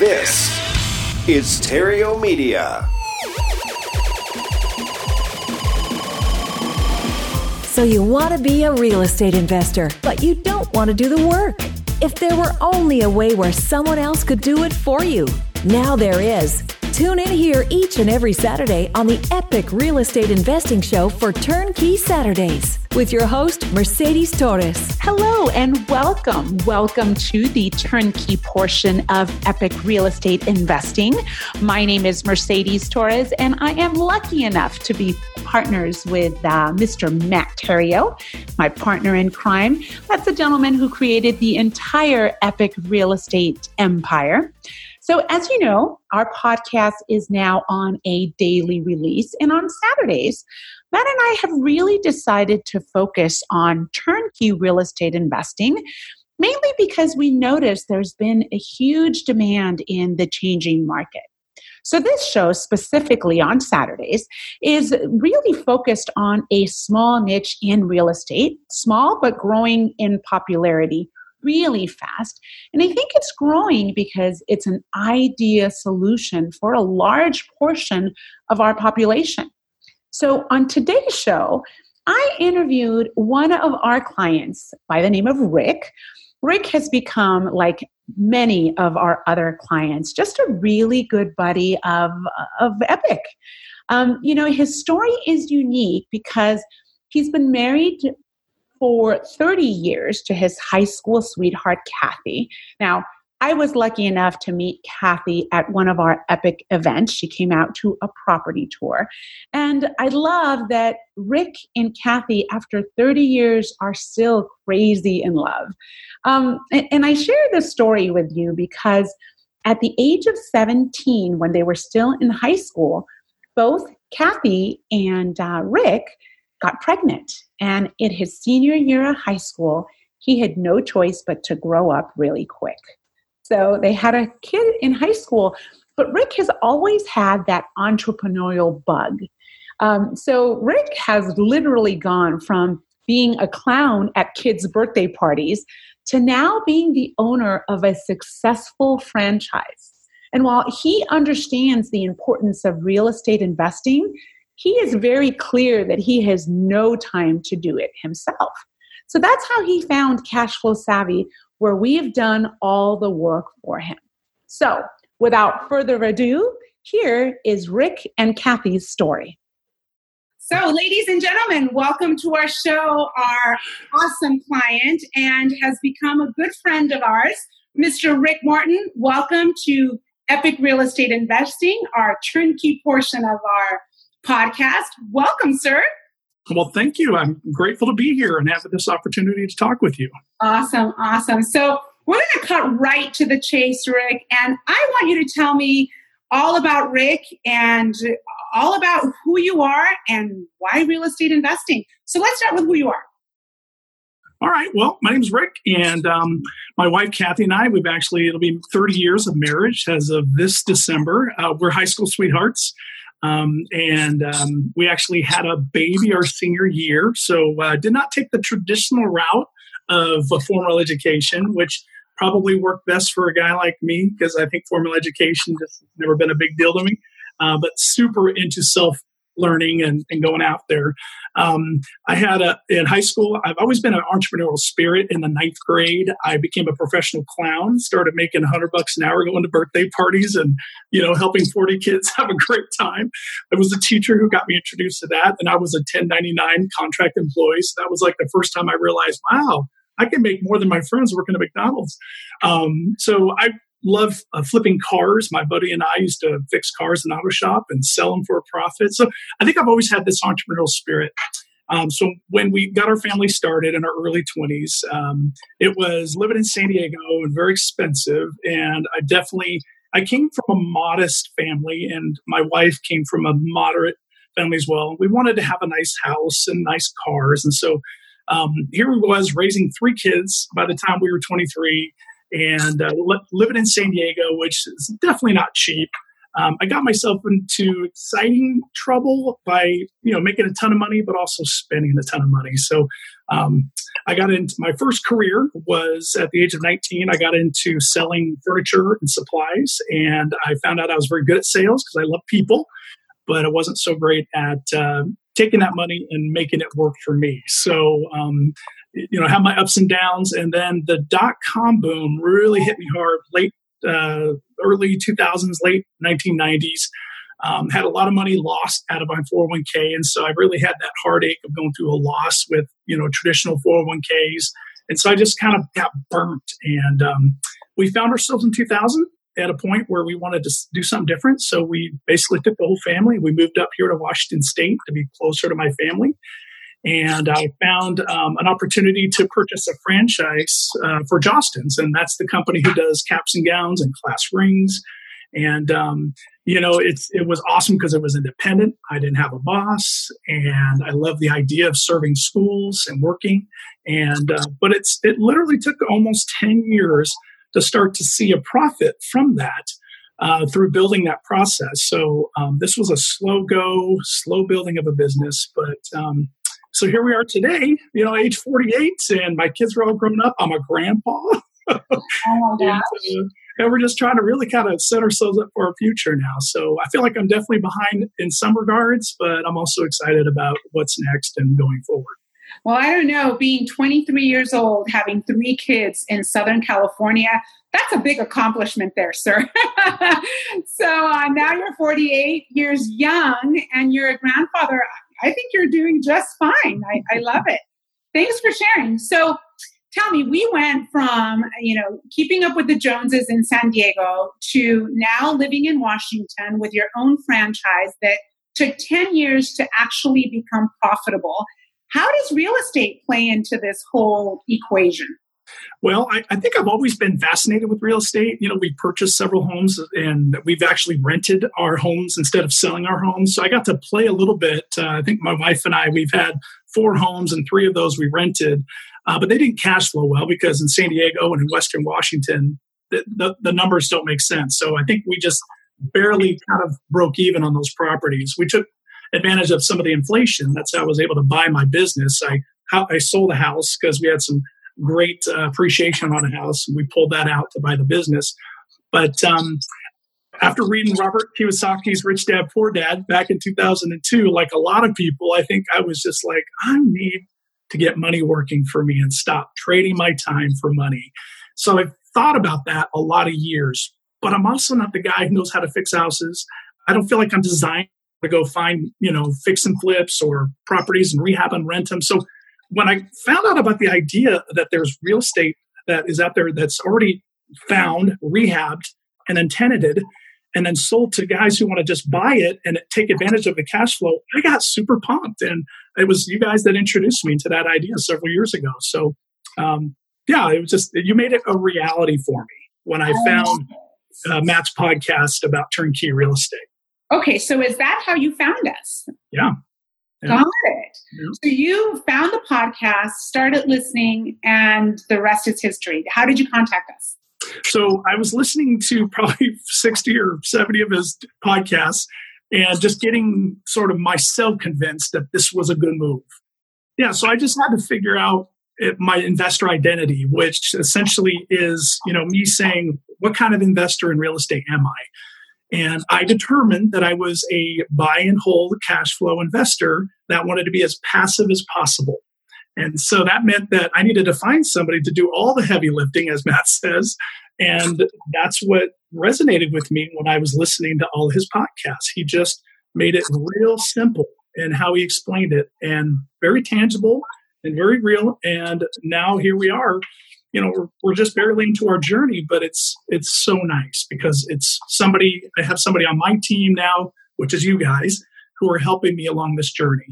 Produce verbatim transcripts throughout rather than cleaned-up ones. This is Stereo Media. So you want to be a real estate investor, but you don't want to do the work. If there were only a way where someone else could do it for you. Now there is. Tune in here each and every Saturday on the Epic Real Estate Investing Show for Turnkey Saturdays with your host, Mercedes Torres. Hello and welcome. Welcome to the turnkey portion of Epic Real Estate Investing. My name is Mercedes Torres, and I am lucky enough to be partners with uh, Mister Matt Terrio, my partner in crime. That's the gentleman who created the entire Epic Real Estate Empire. So as you know, our podcast is now on a daily release, and on Saturdays, Matt and I have really decided to focus on turnkey real estate investing, mainly because we noticed there's been a huge demand in the changing market. So this show specifically on Saturdays is really focused on a small niche in real estate, small but growing in popularity really fast. And I think it's growing because it's an idea solution for a large portion of our population. So on today's show, I interviewed one of our clients by the name of Rick. Rick has become, like many of our other clients, just a really good buddy of, of Epic. Um, you know, his story is unique because he's been married for thirty years to his high school sweetheart, Kathy. Now, I was lucky enough to meet Kathy at one of our Epic events. She came out to a property tour. And I love that Rick and Kathy, after thirty years, are still crazy in love. Um, and, and I share this story with you because at the age of seventeen, when they were still in high school, both Kathy and uh, Rick got pregnant. And in his senior year of high school, he had no choice but to grow up really quick. So they had a kid in high school, but Rick has always had that entrepreneurial bug. Um, so Rick has literally gone from being a clown at kids' birthday parties to now being the owner of a successful franchise. And while he understands the importance of real estate investing, he is very clear that he has no time to do it himself. So that's how he found Cashflow Savvy, where we have done all the work for him. So without further ado, here is Rick and Kathy's story. So ladies and gentlemen, welcome to our show, our awesome client and has become a good friend of ours, Mister Rick Morton. Welcome to Epic Real Estate Investing, our turnkey portion of our podcast. Welcome, sir. Well, thank you. I'm grateful to be here and have this opportunity to talk with you. Awesome. Awesome. So we're going to cut right to the chase, Rick. And I want you to tell me all about Rick and all about who you are and why real estate investing. So let's start with who you are. All right. Well, my name's Rick, and um, my wife, Kathy, and I, we've actually, it'll be thirty years of marriage as of this December. Uh, we're high school sweethearts. Um, and um, we actually had a baby our senior year, so uh, did not take the traditional route of a formal education, which probably worked best for a guy like me because I think formal education just never been a big deal to me, uh, but super into self-learning and, and going out there. Um, I had a, in high school, I've always been an entrepreneurial spirit. In the ninth grade, I became a professional clown, started making a hundred bucks an hour going to birthday parties and, you know, helping forty kids have a great time. It was a teacher who got me introduced to that. And I was a ten ninety-nine contract employee. So that was like the first time I realized, wow, I can make more than my friends working at McDonald's. Um, so I love uh, flipping cars. My buddy and I used to fix cars in auto shop and sell them for a profit. So I think I've always had this entrepreneurial spirit. Um, so when we got our family started in our early twenties, um, it was living in San Diego and very expensive. And I definitely, I came from a modest family and my wife came from a moderate family as well. We wanted to have a nice house and nice cars. And so um, here we was raising three kids by the time we were twenty-three. And uh, li- living in San Diego, which is definitely not cheap, Um, I got myself into exciting trouble by, you know, making a ton of money, but also spending a ton of money. So um, I got into my first career was at the age of nineteen. I got into selling furniture and supplies, and I found out I was very good at sales because I love people, but I wasn't so great at uh, taking that money and making it work for me. So, um, you know, I had my ups and downs, and then the dot-com boom really hit me hard late Uh, early two thousands, late nineteen nineties. Um, had a lot of money lost out of my four oh one k. And so I really had that heartache of going through a loss with, you know, traditional four oh one k's. And so I just kind of got burnt. And um, we found ourselves in two thousand at a point where we wanted to do something different. So we basically took the whole family. We moved up here to Washington State to be closer to my family. And I found um, an opportunity to purchase a franchise uh, for Jostens. And that's the company who does caps and gowns and class rings. And, um, you know, it's it was awesome because it was independent. I didn't have a boss. And I love the idea of serving schools and working. And uh, but it's it literally took almost ten years to start to see a profit from that uh, through building that process. So um, this was a slow go, slow building of a business. But um so here we are today, you know, age forty-eight, and my kids are all grown up. I'm a grandpa. Oh, and, uh, and we're just trying to really kind of set ourselves up for our future now. So I feel like I'm definitely behind in some regards, but I'm also excited about what's next and going forward. Well, I don't know, being twenty-three years old, having three kids in Southern California, that's a big accomplishment there, sir. So uh, now you're forty-eight years young, and you're a grandfather. I think you're doing just fine. I, I love it. Thanks for sharing. So tell me, we went from, you know, keeping up with the Joneses in San Diego to now living in Washington with your own franchise that took ten years to actually become profitable. How does real estate play into this whole equation? Well, I, I think I've always been fascinated with real estate. You know, we purchased several homes and we've actually rented our homes instead of selling our homes. So I got to play a little bit. Uh, I think my wife and I, we've had four homes and three of those we rented, uh, but they didn't cash flow well because in San Diego and in Western Washington, the, the, the numbers don't make sense. So I think we just barely kind of broke even on those properties. We took advantage of some of the inflation. That's how I was able to buy my business. I, I sold a house because we had some great uh, appreciation on a house. We pulled that out to buy the business. But um, after reading Robert Kiyosaki's Rich Dad, Poor Dad back in two thousand two, like a lot of people, I think I was just like, I need to get money working for me and stop trading my time for money. So I've thought about that a lot of years, but I'm also not the guy who knows how to fix houses. I don't feel like I'm designed to go find, you know, fix and flips or properties and rehab and rent them. So when I found out about the idea that there's real estate that is out there that's already found, rehabbed, and then tenanted, and then sold to guys who want to just buy it and take advantage of the cash flow, I got super pumped. And it was you guys that introduced me to that idea several years ago. So, um, yeah, it was just, you made it a reality for me when I found uh, Matt's podcast about turnkey real estate. Okay, so is that how you found us? Yeah. Yeah. Got it. Yeah. So you found the podcast, started listening, and the rest is history. How did you contact us? So I was listening to probably sixty or seventy of his podcasts and just getting sort of myself convinced that this was a good move. Yeah. So I just had to figure out my investor identity, which essentially is, you know, me saying, what kind of investor in real estate am I? And I determined that I was a buy and hold cash flow investor that wanted to be as passive as possible. And so that meant that I needed to find somebody to do all the heavy lifting, as Matt says. And that's what resonated with me when I was listening to all his podcasts. He just made it real simple in how he explained it and very tangible and very real. And now here we are. You know, we're, we're just barely into our journey, but it's it's so nice because it's somebody, I have somebody on my team now, which is you guys, who are helping me along this journey.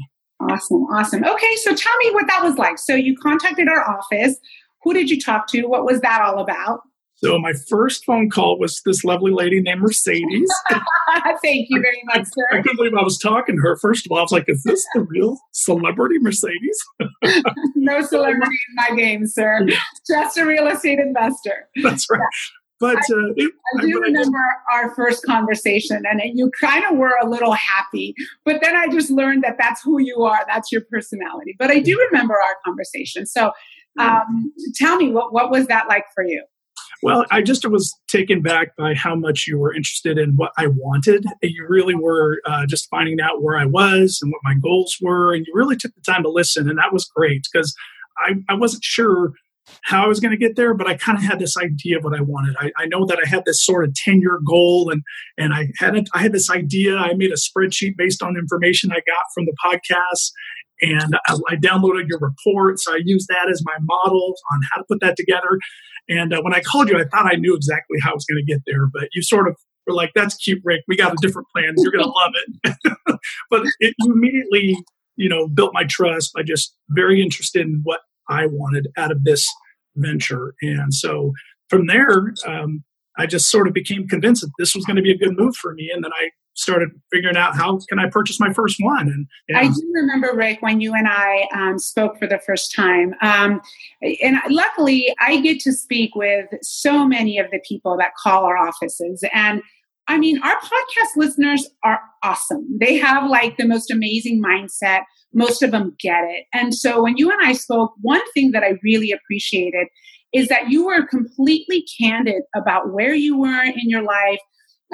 Awesome, awesome. Okay, so tell me what that was like. So you contacted our office. Who did you talk to? What was that all about? So my first phone call was this lovely lady named Mercedes. Thank you very much, sir. I, I couldn't believe I was talking to her. First of all, I was like, is this the real celebrity Mercedes? No celebrity in my game, sir. Just a real estate investor. That's right. But I, uh, it, I do I, remember I, our first conversation, and it, you kind of were a little happy. But then I just learned that that's who you are. That's your personality. But I do remember our conversation. So um, tell me, what, what was that like for you? Well, I just was taken back by how much you were interested in what I wanted. And you really were uh, just finding out where I was and what my goals were. And you really took the time to listen. And that was great because I, I wasn't sure how I was going to get there, but I kind of had this idea of what I wanted. I, I know that I had this sort of ten-year goal, and and I had a, I had this idea. I made a spreadsheet based on information I got from the podcast, and I, I downloaded your reports. I used that as my model on how to put that together. And uh, when I called you, I thought I knew exactly how I was going to get there, but you sort of were like, "That's cute, Rick. We got a different plan. You're going to love it." But it, you immediately, you know, built my trust by just very interested in what I wanted out of this venture. And so from there, um, I just sort of became convinced that this was going to be a good move for me. And then I started figuring out how can I purchase my first one. And you know. I do remember, Rick, when you and I um, spoke for the first time. Um, and luckily, I get to speak with so many of the people that call our offices. And I mean, our podcast listeners are awesome. They have like the most amazing mindset. Most of them get it. And so when you and I spoke, one thing that I really appreciated is that you were completely candid about where you were in your life,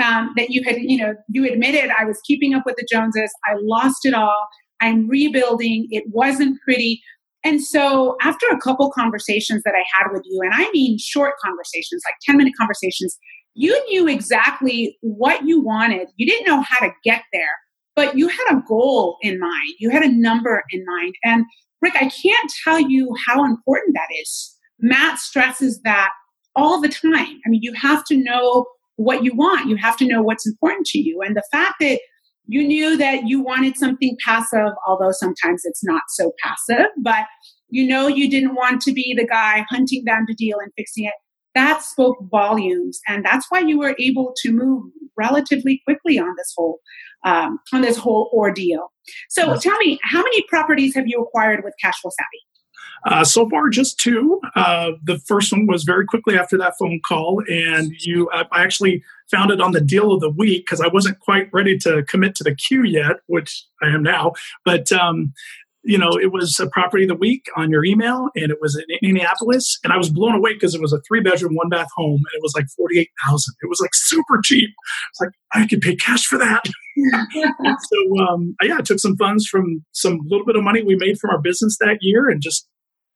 um, that you had, you know, you admitted I was keeping up with the Joneses. I lost it all. I'm rebuilding. It wasn't pretty. And so after a couple conversations that I had with you, and I mean short conversations, like ten minute conversations, you knew exactly what you wanted. You didn't know how to get there, but you had a goal in mind. You had a number in mind. And Rick, I can't tell you how important that is. Matt stresses that all the time. I mean, you have to know what you want. You have to know what's important to you. And the fact that you knew that you wanted something passive, although sometimes it's not so passive, but you know you didn't want to be the guy hunting down the deal and fixing it. That spoke volumes, and that's why you were able to move relatively quickly on this whole um, on this whole ordeal. So, yes. Tell me, how many properties have you acquired with Cashflow Savvy? Uh, so far, just two. Uh, the first one was very quickly after that phone call, and you, I actually found it on the deal of the week because I wasn't quite ready to commit to the queue yet, which I am now, but. Um, You know, it was a property of the week on your email, and it was in Indianapolis. And I was blown away because it was a three-bedroom, one-bath home, and it was like forty-eight thousand dollars. It was like super cheap. It's like, I could pay cash for that. so, um, yeah, I took some funds from some little bit of money we made from our business that year and just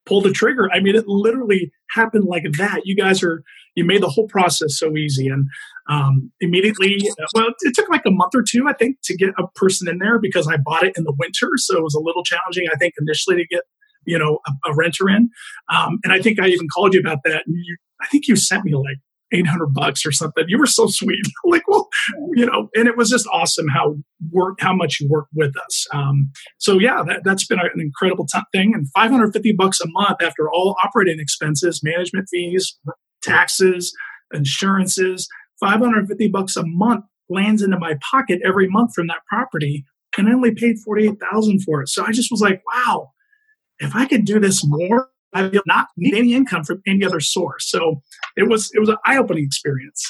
pulled the trigger. I mean, it literally happened like that. You guys are, you made the whole process so easy. And um, immediately, well, it took like a month or two, I think, to get a person in there because I bought it in the winter. So it was a little challenging, I think, initially to get, you know, a, a renter in. Um, and I think I even called you about that. And you, I think you sent me like eight hundred bucks or something. You were so sweet. Like, well, you know, and it was just awesome how work, how much you work with us. Um, so yeah, that, that's been an incredible t- thing. And five hundred fifty bucks a month after all operating expenses, management fees, taxes, insurances, five hundred fifty bucks a month lands into my pocket every month from that property. And I only paid forty-eight thousand for it. So I just was like, wow, if I could do this more, I did not need any income from any other source. So it was it was an eye-opening experience.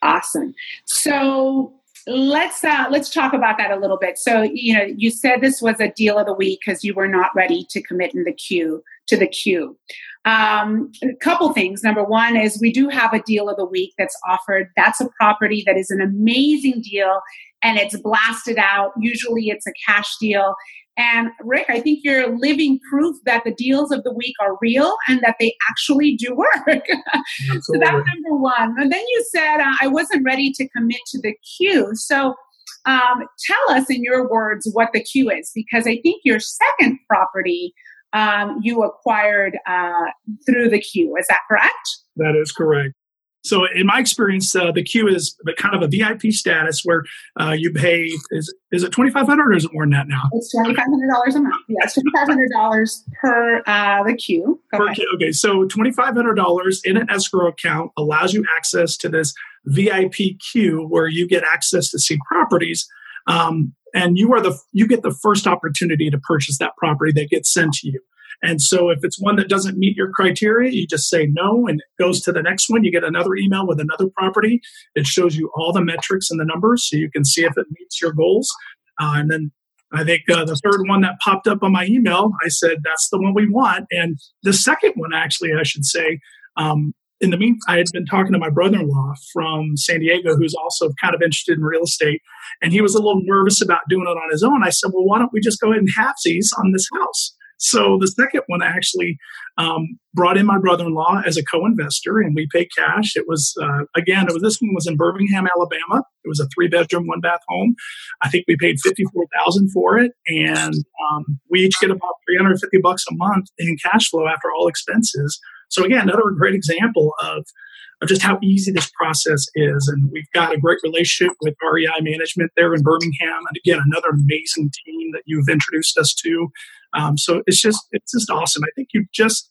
Awesome. So let's uh, let's talk about that a little bit. So you know, you said this was a deal of the week because you were not ready to commit in the queue to the queue. Um, a couple things. Number one is we do have a deal of the week that's offered. That's a property that is an amazing deal, and it's blasted out. Usually, it's a cash deal. And Rick, I think you're living proof that the deals of the week are real and that they actually do work. So that's number one. And then you said, uh, I wasn't ready to commit to the queue. So um, tell us in your words what the queue is, because I think your second property um, you acquired uh, through the queue. Is that correct? That is correct. So in my experience, uh, the queue is kind of a V I P status where uh, you pay, is is it twenty-five hundred dollars or is it more than that now? It's twenty-five hundred dollars a month. Yeah, it's twenty-five hundred dollars per uh, the queue. Per queue. Okay, so twenty-five hundred dollars in an escrow account allows you access to this V I P queue where you get access to see properties. Um, and you are the you get the first opportunity to purchase that property that gets sent to you. And so if it's one that doesn't meet your criteria, you just say no, and it goes to the next one. You get another email with another property. It shows you all the metrics and the numbers so you can see if it meets your goals. Uh, and then I think uh, the third one that popped up on my email, I said, that's the one we want. And the second one, actually, I should say, um, in the meantime, I had been talking to my brother-in-law from San Diego, who's also kind of interested in real estate. And he was a little nervous about doing it on his own. I said, well, why don't we just go ahead and halfsies on this house? So the second one actually um, brought in my brother-in-law as a co-investor, and we paid cash. It was, uh, again, it was, this one was in Birmingham, Alabama. It was a three-bedroom, one-bath home. I think we paid fifty-four thousand dollars for it, and um, we each get about three hundred fifty bucks a month in cash flow after all expenses. So again, another great example of, of just how easy this process is. And we've got a great relationship with R E I Management there in Birmingham. And again, another amazing team that you've introduced us to. Um, so it's just it's just awesome. I think you've just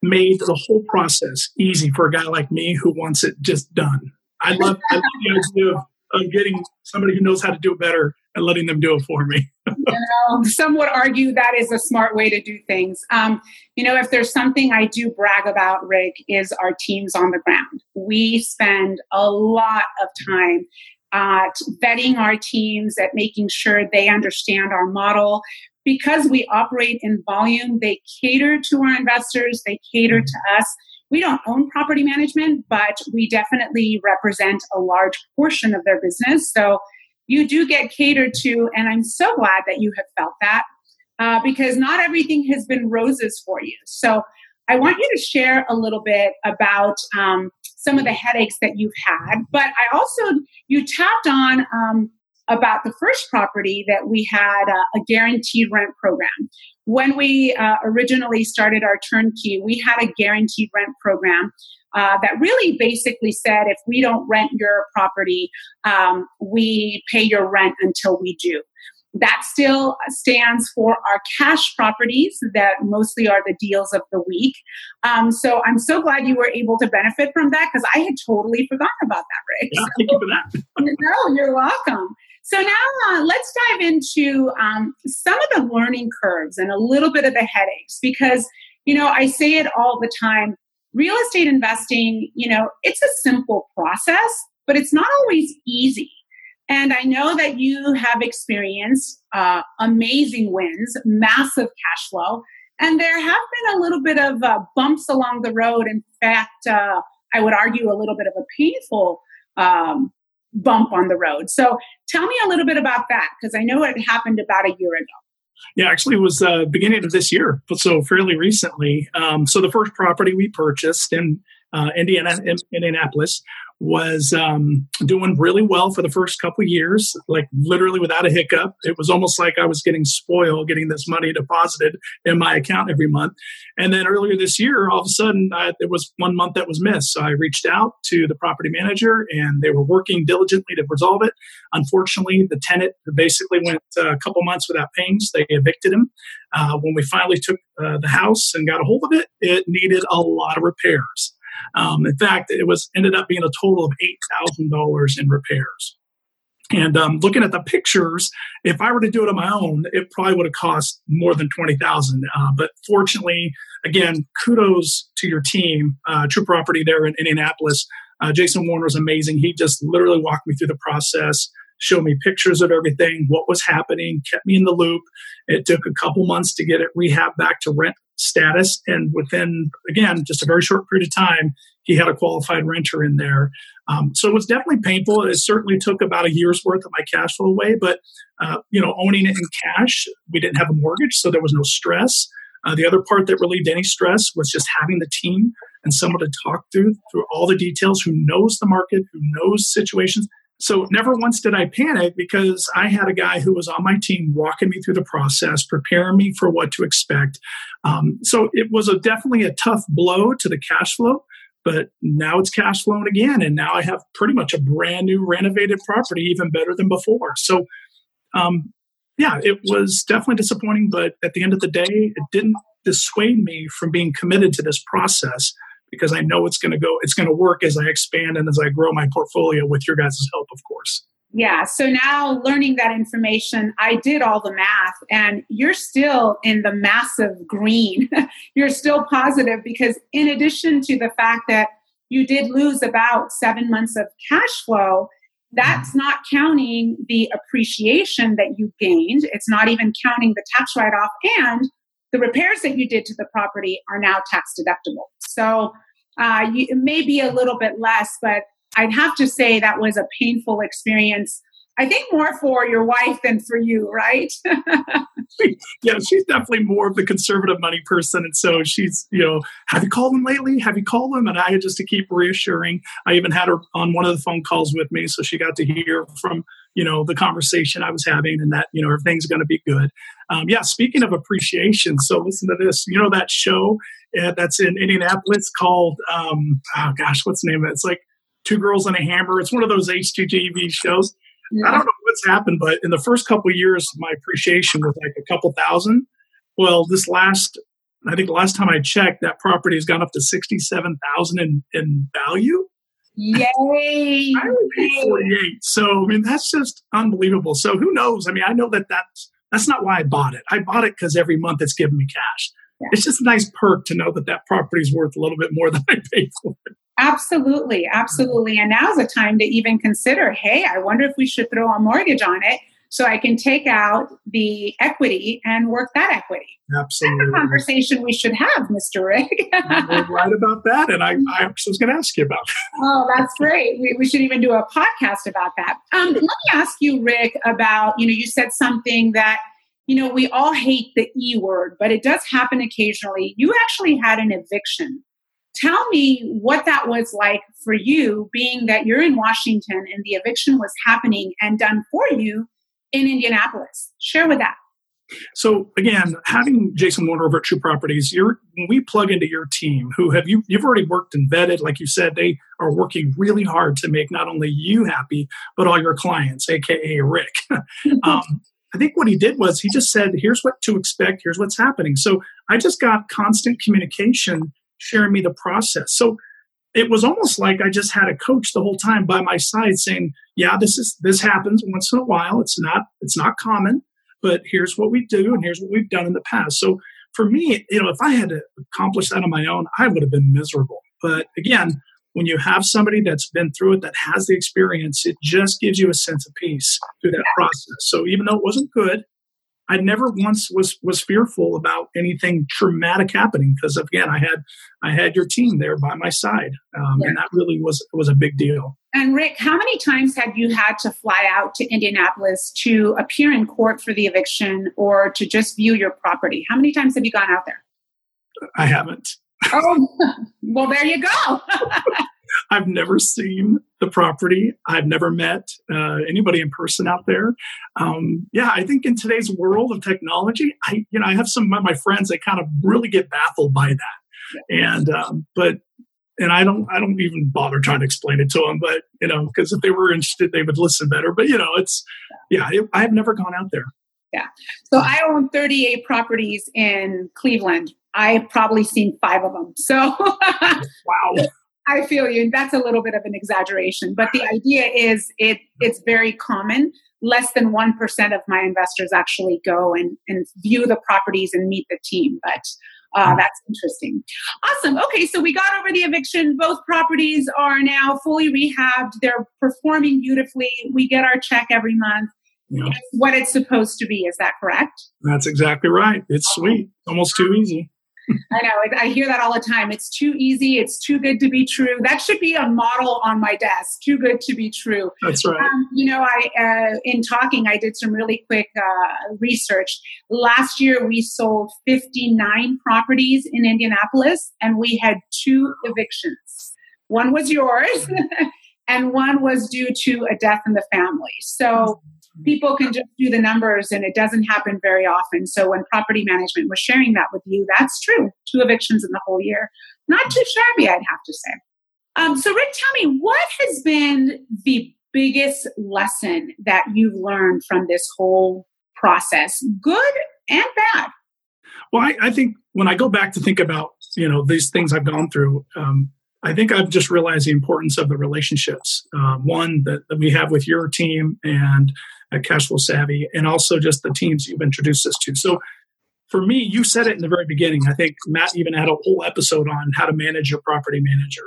made the whole process easy for a guy like me who wants it just done. I love, I love the idea of getting somebody who knows how to do it better and letting them do it for me. You know, some would argue that is a smart way to do things. Um, you know, if there's something I do brag about, Rick, is our teams on the ground. We spend a lot of time at vetting our teams, at making sure they understand our model. Because we operate in volume, they cater to our investors, they cater to us. We don't own property management, but we definitely represent a large portion of their business. So you do get catered to, and I'm so glad that you have felt that uh, because not everything has been roses for you. So I want you to share a little bit about um, some of the headaches that you've had, but I also, you tapped on um, about the first property that we had uh, a guaranteed rent program. When we uh, originally started our turnkey, we had a guaranteed rent program. Uh, that really basically said, if we don't rent your property, um, we pay your rent until we do. That still stands for our cash properties that mostly are the deals of the week. Um, so I'm so glad you were able to benefit from that because I had totally forgotten about that, Rick. Yeah, so, thank you for that. No, you're welcome. So now uh, let's dive into um, some of the learning curves and a little bit of the headaches because, you know, I say it all the time. Real estate investing, you know, it's a simple process, but it's not always easy. And I know that you have experienced uh, amazing wins, massive cash flow, and there have been a little bit of uh, bumps along the road. In fact, uh, I would argue a little bit of a painful um, bump on the road. So tell me a little bit about that, because I know it happened about a year ago. Yeah, actually it was the uh, beginning of this year, so fairly recently. Um, so the first property we purchased in uh, Indiana, in, Indianapolis was um, doing really well for the first couple of years, like literally without a hiccup. It was almost like I was getting spoiled, getting this money deposited in my account every month. And then earlier this year, all of a sudden, I, there was one month that was missed. So I reached out to the property manager and they were working diligently to resolve it. Unfortunately, the tenant basically went uh, a couple months without paying, so they evicted him. Uh, when we finally took uh, the house and got a hold of it, it needed a lot of repairs. Um, in fact, it was ended up being a total of eight thousand dollars in repairs. And um, looking at the pictures, if I were to do it on my own, it probably would have cost more than twenty thousand dollars. Uh, but fortunately, again, kudos to your team, uh, True Property there in Indianapolis. Uh, Jason Warner is amazing. He just literally walked me through the process, showed me pictures of everything, what was happening, kept me in the loop. It took a couple months to get it rehabbed back to rent status. And within, again, just a very short period of time, he had a qualified renter in there. Um, so it was definitely painful. It certainly took about a year's worth of my cash flow away. But, uh, you know, owning it in cash, we didn't have a mortgage, so there was no stress. Uh, the other part that relieved any stress was just having the team and someone to talk through, through all the details, who knows the market, who knows situations. So never once did I panic because I had a guy who was on my team walking me through the process, preparing me for what to expect. Um, so it was a, definitely a tough blow to the cash flow, but now it's cash flowing again. And now I have pretty much a brand new renovated property, even better than before. So um, yeah, it was definitely disappointing, but at the end of the day, it didn't dissuade me from being committed to this process. Because I know it's going to go, it's going to work as I expand and as I grow my portfolio with your guys' help, of course. Yeah. So now learning that information, I did all the math and you're still in the massive green. You're still positive because in addition to the fact that you did lose about seven months of cash flow, that's not counting the appreciation that you gained. It's not even counting the tax write-off, and the repairs that you did to the property are now tax deductible. So uh, you, it may be a little bit less, but I'd have to say that was a painful experience. I think more for your wife than for you, right? Yeah, she's definitely more of the conservative money person. And so she's, you know, have you called them lately? Have you called them? And I had just to keep reassuring. I even had her on one of the phone calls with me. So she got to hear from, you know, the conversation I was having and that, you know, everything's going to be good. Um, yeah, speaking of appreciation. So listen to this, you know, that show uh, that's in Indianapolis called, um, oh gosh, what's the name of it? It's like Two Girls and a Hammer. It's one of those H G T V shows. I don't know what's happened, but in the first couple of years, my appreciation was like a couple thousand. Well, this last, I think last time I checked, that property has gone up to sixty-seven thousand in, in value. Yay! I only paid forty-eight. So, I mean, that's just unbelievable. So who knows? I mean, I know that that's, that's not why I bought it. I bought it because every month it's giving me cash. Yeah. It's just a nice perk to know that that property is worth a little bit more than I paid for it. Absolutely. Absolutely. And now's a time to even consider, hey, I wonder if we should throw a mortgage on it so I can take out the equity and work that equity. Absolutely. That's a conversation we should have, Mister Rick. You're right about that. And I, I was going to ask you about that. Oh, that's great. We, we should even do a podcast about that. Um, let me ask you, Rick, about, you know, you said something that, you know, we all hate the E word, but it does happen occasionally. You actually had an eviction. Tell me what that was like for you, being that you're in Washington and the eviction was happening and done for you in Indianapolis. Share with that. So again, having Jason Warner over at True Properties, you're, when we plug into your team, who have you, you've already worked and vetted, like you said, they are working really hard to make not only you happy, but all your clients, A K A Rick. um, I think what he did was he just said, here's what to expect. Here's what's happening. So I just got constant communication sharing me the process. So it was almost like I just had a coach the whole time by my side saying, yeah, this is, this happens once in a while. It's not, it's not common, but here's what we do. And here's what we've done in the past. So for me, you know, if I had to accomplish that on my own, I would have been miserable. But again, when you have somebody that's been through it, that has the experience, it just gives you a sense of peace through that process. So even though it wasn't good, I never once was was fearful about anything traumatic happening because, again, I had I had your team there by my side, um, yeah. and that really was was a big deal. And Rick, how many times have you had to fly out to Indianapolis to appear in court for the eviction or to just view your property? How many times have you gone out there? I haven't. Oh, well, there you go. I've never seen the property. I've never met uh, anybody in person out there. Um, yeah, I think in today's world of technology, I you know I have some of my friends that kind of really get baffled by that, and um, but and I don't I don't even bother trying to explain it to them. But you know, because if they were interested, they would listen better. But you know, it's yeah, it, I've never gone out there. Yeah. So I own thirty-eight properties in Cleveland. I've probably seen five of them. So wow. I feel you. And that's a little bit of an exaggeration. But the idea is it it's very common. Less than one percent of my investors actually go and, and view the properties and meet the team. But uh, that's interesting. Awesome. Okay, so we got over the eviction. Both properties are now fully rehabbed. They're performing beautifully. We get our check every month. Yeah. It's what it's supposed to be. Is that correct? That's exactly right. It's sweet. Almost too easy. I know. I hear that all the time. It's too easy. It's too good to be true. That should be a model on my desk. Too good to be true. That's right. Um, you know, I uh, in talking, I did some really quick uh, research. Last year, we sold fifty-nine properties in Indianapolis, and we had two evictions. One was yours, and one was due to a death in the family. So people can just do the numbers and it doesn't happen very often. So when property management was sharing that with you, that's true. Two evictions in the whole year. Not too shabby, I'd have to say. Um, so Rick, tell me, what has been the biggest lesson that you've learned from this whole process, good and bad? Well, I, I think when I go back to think about, you know, these things I've gone through, um, I think I've just realized the importance of the relationships, um, one that, that we have with your team and at Cashflow Savvy, and also just the teams you've introduced us to. So for me, you said it in the very beginning. I think Matt even had a whole episode on how to manage your property manager.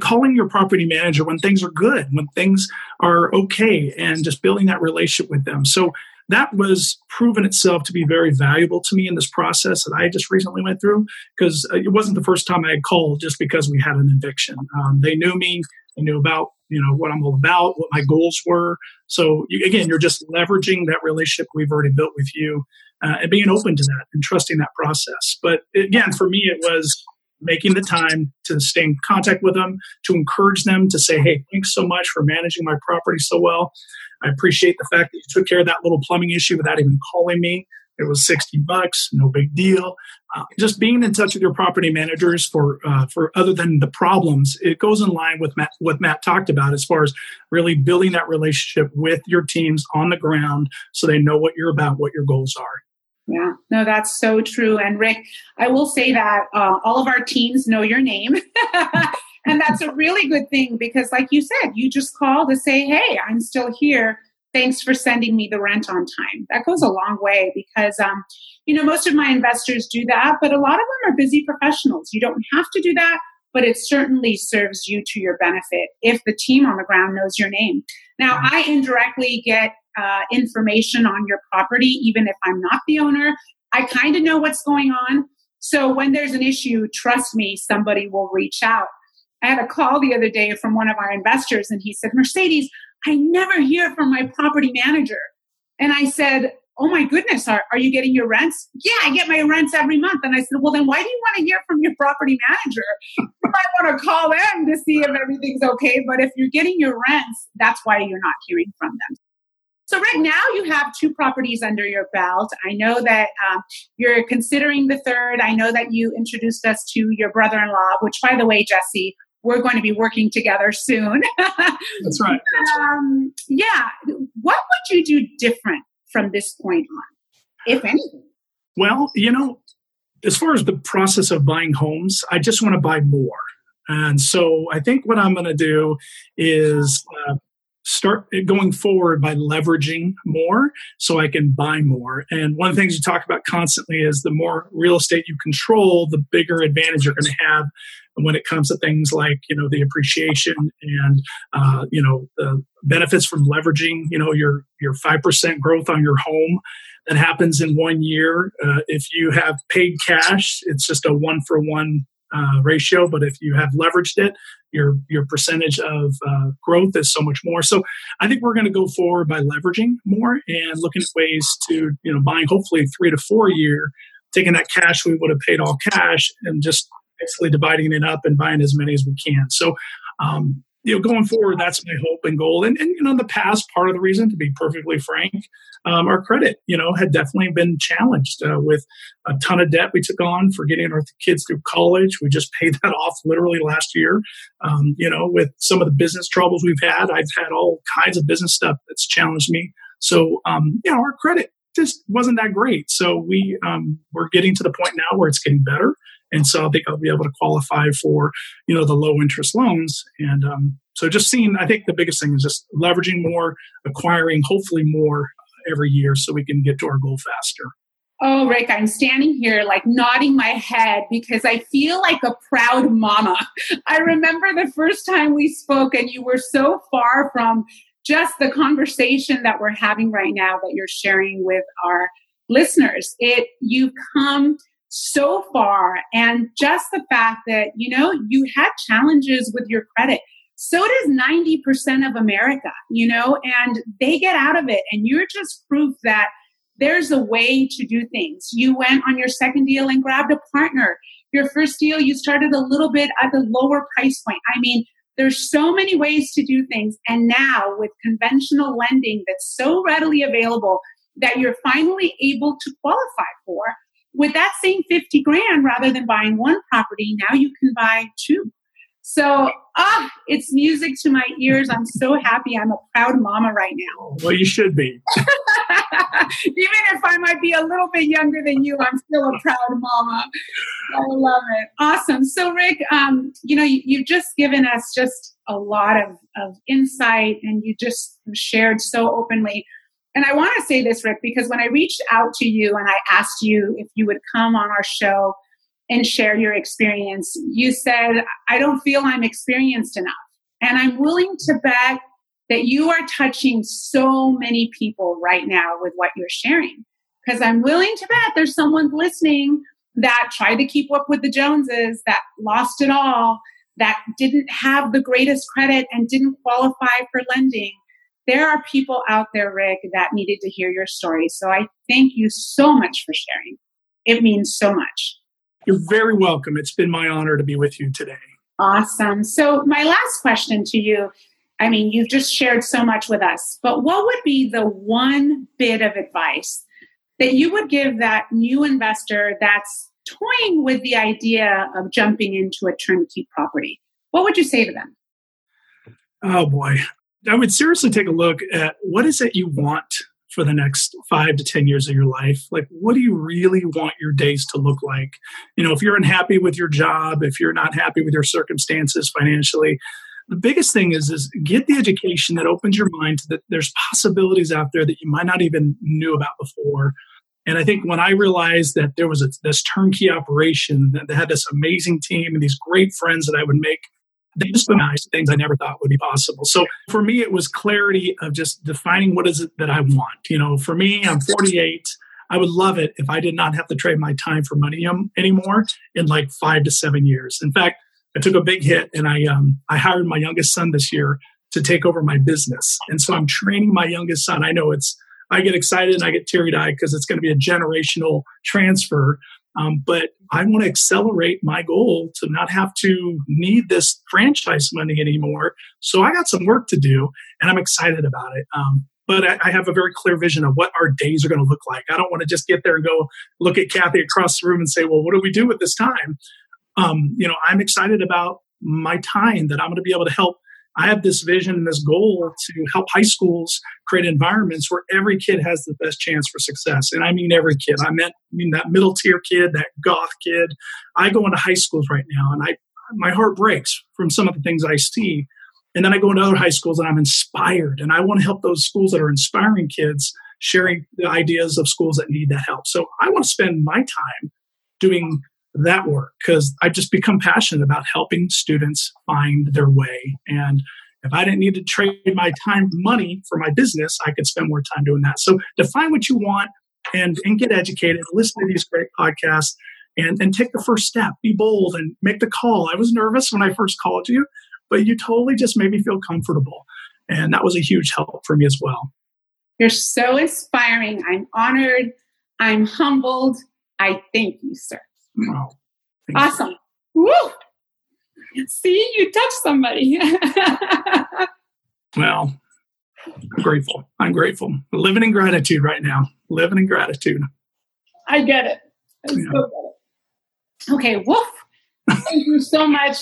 Calling your property manager when things are good, when things are okay, and just building that relationship with them. So that was proven itself to be very valuable to me in this process that I just recently went through, because it wasn't the first time I had called just because we had an eviction. Um, they knew me, they knew about you know what I'm all about, what my goals were. So you, again, you're just leveraging that relationship we've already built with you uh, and being open to that and trusting that process. But again, for me, it was making the time to stay in contact with them, to encourage them to say, hey, thanks so much for managing my property so well. I appreciate the fact that you took care of that little plumbing issue without even calling me. It was sixty bucks, no big deal. Uh, just being in touch with your property managers for uh, for other than the problems, it goes in line with Matt, what Matt talked about as far as really building that relationship with your teams on the ground so they know what you're about, what your goals are. Yeah, no, that's so true. And Rick, I will say that uh, all of our teams know your name. And that's a really good thing because like you said, you just call to say, hey, I'm still here. Thanks for sending me the rent on time. That goes a long way because, um, you know, most of my investors do that, but a lot of them are busy professionals. You don't have to do that, but it certainly serves you to your benefit if the team on the ground knows your name. Now, I indirectly get Uh, information on your property, even if I'm not the owner. I kind of know what's going on. So when there's an issue, trust me, somebody will reach out. I had a call the other day from one of our investors and he said, Mercedes, I never hear from my property manager. And I said, oh my goodness, are, are you getting your rents? Yeah, I get my rents every month. And I said, well, then why do you want to hear from your property manager? You might want to call them to see if everything's okay. But if you're getting your rents, that's why you're not hearing from them. So Rick, now you have two properties under your belt. I know that um, you're considering the third. I know that you introduced us to your brother-in-law, which, by the way, Jessie, we're going to be working together soon. That's right. That's right. Um, yeah. What would you do different from this point on, if anything? Well, you know, as far as the process of buying homes, I just want to buy more. And so I think what I'm going to do is... Uh, start going forward by leveraging more so I can buy more. And one of the things you talk about constantly is the more real estate you control, the bigger advantage you're going to have when it comes to things like, you know, the appreciation and, uh, you know, the benefits from leveraging, you know, your, your five percent growth on your home that happens in one year. Uh, if you have paid cash, it's just a one for one Uh, ratio, but if you have leveraged it, your your percentage of uh, growth is so much more. So I think we're going to go forward by leveraging more and looking at ways to, you know, buying hopefully three to four year, taking that cash we would have paid all cash and just basically dividing it up and buying as many as we can. So, um, you know, going forward, that's my hope and goal. And, and you know, in the past, part of the reason, to be perfectly frank, um, our credit, you know, had definitely been challenged uh, with a ton of debt we took on for getting our kids through college. We just paid that off literally last year. Um, you know, with some of the business troubles we've had, I've had all kinds of business stuff that's challenged me. So, um, you know, our credit just wasn't that great. So we, um, we're getting to the point now where it's getting better. And so I think I'll be able to qualify for, you know, the low interest loans. And um, so just seeing, I think the biggest thing is just leveraging more, acquiring hopefully more every year so we can get to our goal faster. Oh, Rick, I'm standing here like nodding my head because I feel like a proud mama. I remember the first time we spoke and you were so far from just the conversation that we're having right now that you're sharing with our listeners. It, you come... so far. And just the fact that, you know, you had challenges with your credit. So does ninety percent of America, you know, and they get out of it. And you're just proof that there's a way to do things. You went on your second deal and grabbed a partner. Your first deal, you started a little bit at the lower price point. I mean, there's so many ways to do things. And now with conventional lending that's so readily available that you're finally able to qualify for, with that same fifty grand, rather than buying one property, now you can buy two. So, ah, it's music to my ears. I'm so happy. I'm a proud mama right now. Well, you should be. if I might be a little bit younger than you, I'm still a proud mama. I love it. Awesome. So Rick, um, you know, you, you've just given us just a lot of, of insight, and you just shared so openly. And I want to say this, Rick, because when I reached out to you and I asked you if you would come on our show and share your experience, you said, I don't feel I'm experienced enough. And I'm willing to bet that you are touching so many people right now with what you're sharing. Because I'm willing to bet there's someone listening that tried to keep up with the Joneses, that lost it all, that didn't have the greatest credit and didn't qualify for lending. There are people out there, Rick, that needed to hear your story. So I thank you so much for sharing. It means so much. You're very welcome. It's been my honor to be with you today. Awesome. So my last question to you, I mean, you've just shared so much with us, but what would be the one bit of advice that you would give that new investor that's toying with the idea of jumping into a turnkey property? What would you say to them? Oh boy. I would seriously take a look at what is it you want for the next five to ten years of your life. Like, what do you really want your days to look like? You know, if you're unhappy with your job, if you're not happy with your circumstances financially, the biggest thing is, is get the education that opens your mind to that there's possibilities out there that you might not even knew about before. And I think when I realized that there was a, this turnkey operation that had this amazing team and these great friends that I would make, they just nice things I never thought would be possible. So for me, it was clarity of just defining what is it that I want. You know, for me, I'm forty-eight. I would love it if I did not have to trade my time for money anymore in like five to seven years. In fact, I took a big hit and I um, I hired my youngest son this year to take over my business. And so I'm training my youngest son. I know it's, I get excited and I get teary-eyed because it's going to be a generational transfer. Um, but I want to accelerate my goal to not have to need this franchise money anymore. So I got some work to do and I'm excited about it. Um, but I, I have a very clear vision of what our days are going to look like. I don't want to just get there and go look at Kathy across the room and say, well, what do we do with this time? Um, you know, I'm excited about my time that I'm going to be able to help. I have this vision and this goal to help high schools create environments where every kid has the best chance for success. And I mean every kid. I meant, I mean that middle tier kid, that goth kid. I go into high schools right now and I my heart breaks from some of the things I see. And then I go into other high schools and I'm inspired. And I want to help those schools that are inspiring kids, sharing the ideas of schools that need that help. So I want to spend my time doing that work because I've just become passionate about helping students find their way. And if I didn't need to trade my time, money for my business, I could spend more time doing that. So define what you want and, and get educated, listen to these great podcasts and, and take the first step, be bold and make the call. I was nervous when I first called you, but you totally just made me feel comfortable. And that was a huge help for me as well. You're so inspiring. I'm honored. I'm humbled. I thank you, sir. Wow. Awesome. Woo! See, you touched somebody. Well, I'm grateful. I'm grateful. Living in gratitude right now. Living in gratitude. I get it. I yeah. so get it. Okay, woof. Thank you so much.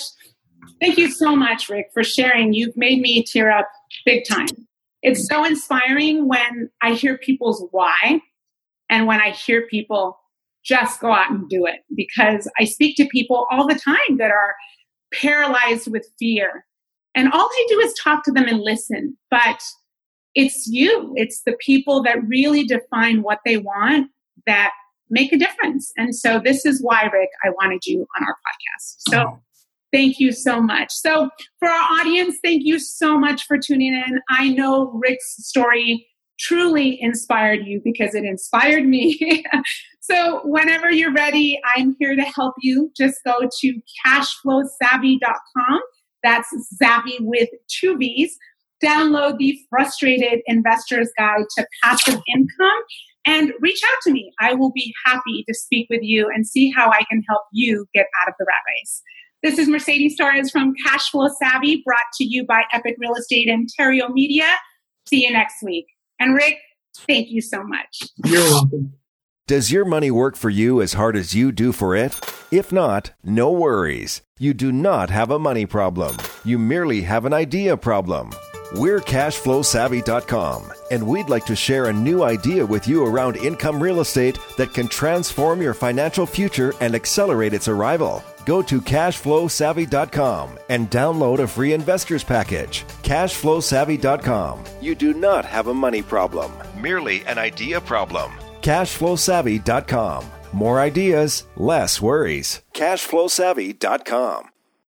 Thank you so much, Rick, for sharing. You've made me tear up big time. It's so inspiring when I hear people's why and when I hear people just go out and do it, because I speak to people all the time that are paralyzed with fear. And all I do is talk to them and listen. But it's you. It's the people that really define what they want that make a difference. And so this is why, Rick, I wanted you on our podcast. So thank you so much. So for our audience, thank you so much for tuning in. I know Rick's story truly inspired you because it inspired me. So whenever you're ready, I'm here to help you. Just go to Cashflow Savvy dot com. That's Savvy with two V's. Download the Frustrated Investor's Guide to Passive Income and reach out to me. I will be happy to speak with you and see how I can help you get out of the rat race. This is Mercedes Torres from Cashflow Savvy, brought to you by Epic Real Estate and Stereo Media. See you next week. And Rick, thank you so much. You're welcome. Does your money work for you as hard as you do for it? If not, no worries. You do not have a money problem. You merely have an idea problem. We're Cashflow Savvy dot com. and we'd like to share a new idea with you around income real estate that can transform your financial future and accelerate its arrival. Go to Cash Flow Savvy dot com and download a free investor's package. Cash Flow Savvy dot com. You do not have a money problem, merely an idea problem. Cash Flow Savvy dot com. More ideas, less worries. Cash Flow Savvy dot com.